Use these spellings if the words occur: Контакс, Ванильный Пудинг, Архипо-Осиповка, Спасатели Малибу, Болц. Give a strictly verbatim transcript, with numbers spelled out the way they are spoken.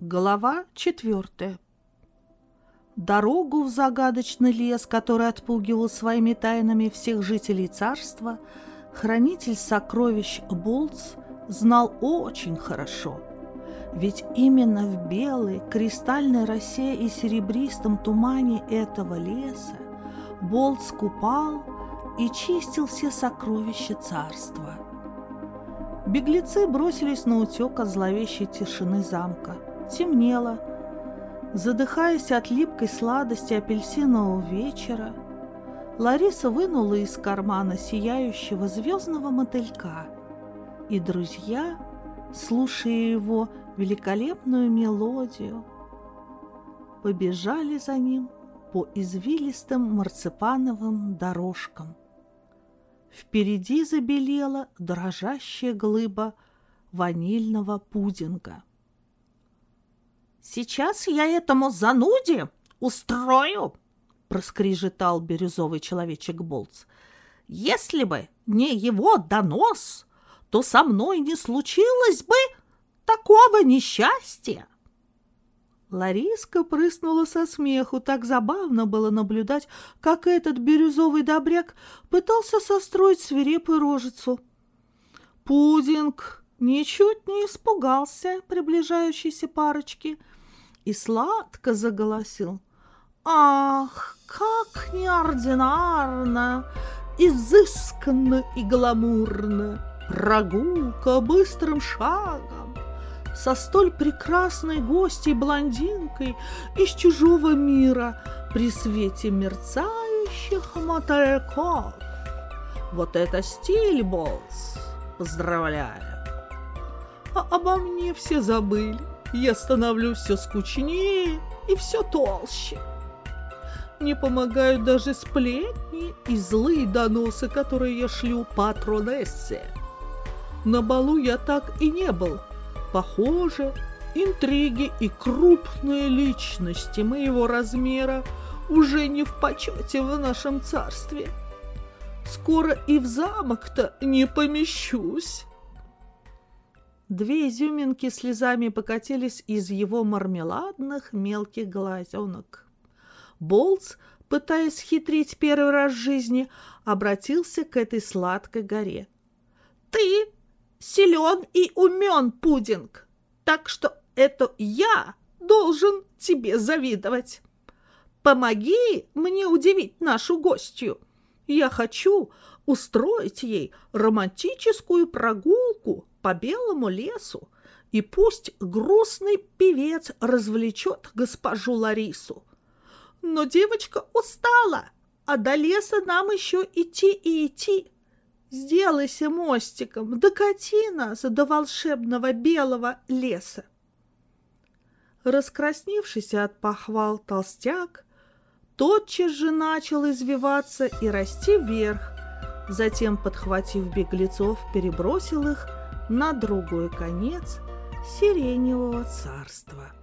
Глава четвертая. Дорогу в загадочный лес, который отпугивал своими тайнами всех жителей царства, хранитель сокровищ Болц знал очень хорошо. Ведь именно в белой, кристальной росе и серебристом тумане этого леса Болц купал и чистил все сокровища царства. Беглецы бросились наутек от зловещей тишины замка. Темнело. Задыхаясь от липкой сладости апельсинового вечера, Лариса вынула из кармана сияющего звездного мотылька, и друзья, слушая его великолепную мелодию, побежали за ним по извилистым марципановым дорожкам. Впереди забелела дрожащая глыба ванильного пудинга. «Сейчас я этому зануде устрою!» — проскрежетал бирюзовый человечек Болц. «Если бы не его донос, то со мной не случилось бы такого несчастья!» Лариска прыснула со смеху. Так забавно было наблюдать, как этот бирюзовый добряк пытался состроить свирепую рожицу. Пудинг ничуть не испугался приближающейся парочки и сладко заголосил. «Ах, как неординарно, изысканно и гламурно прогулка быстрым шагом со столь прекрасной гостьей-блондинкой из чужого мира при свете мерцающих мотыльков! Вот это стиль, Болц! Поздравляю! А обо мне все забыли. Я становлюсь все скучнее и все толще. Не помогают даже сплетни и злые доносы, которые я шлю патронессе. На балу я так и не был. Похоже, интриги и крупные личности моего размера уже не в почете в нашем царстве. Скоро и в замок-то не помещусь». Две изюминки слезами покатились из его мармеладных мелких глазенок. Болц, пытаясь хитрить первый раз в жизни, обратился к этой сладкой горе. «Ты силен и умен, Пудинг, так что это я должен тебе завидовать. Помоги мне удивить нашу гостью. Я хочу устроить ей романтическую прогулку по белому лесу, и пусть грустный певец развлечет госпожу Ларису. Но девочка устала, а до леса нам еще идти и идти. Сделайся мостиком, докати нас до волшебного белого леса». Раскрасневшийся от похвал толстяк тотчас же начал извиваться и расти вверх, затем, подхватив беглецов, перебросил их на другой конец сиреневого царства.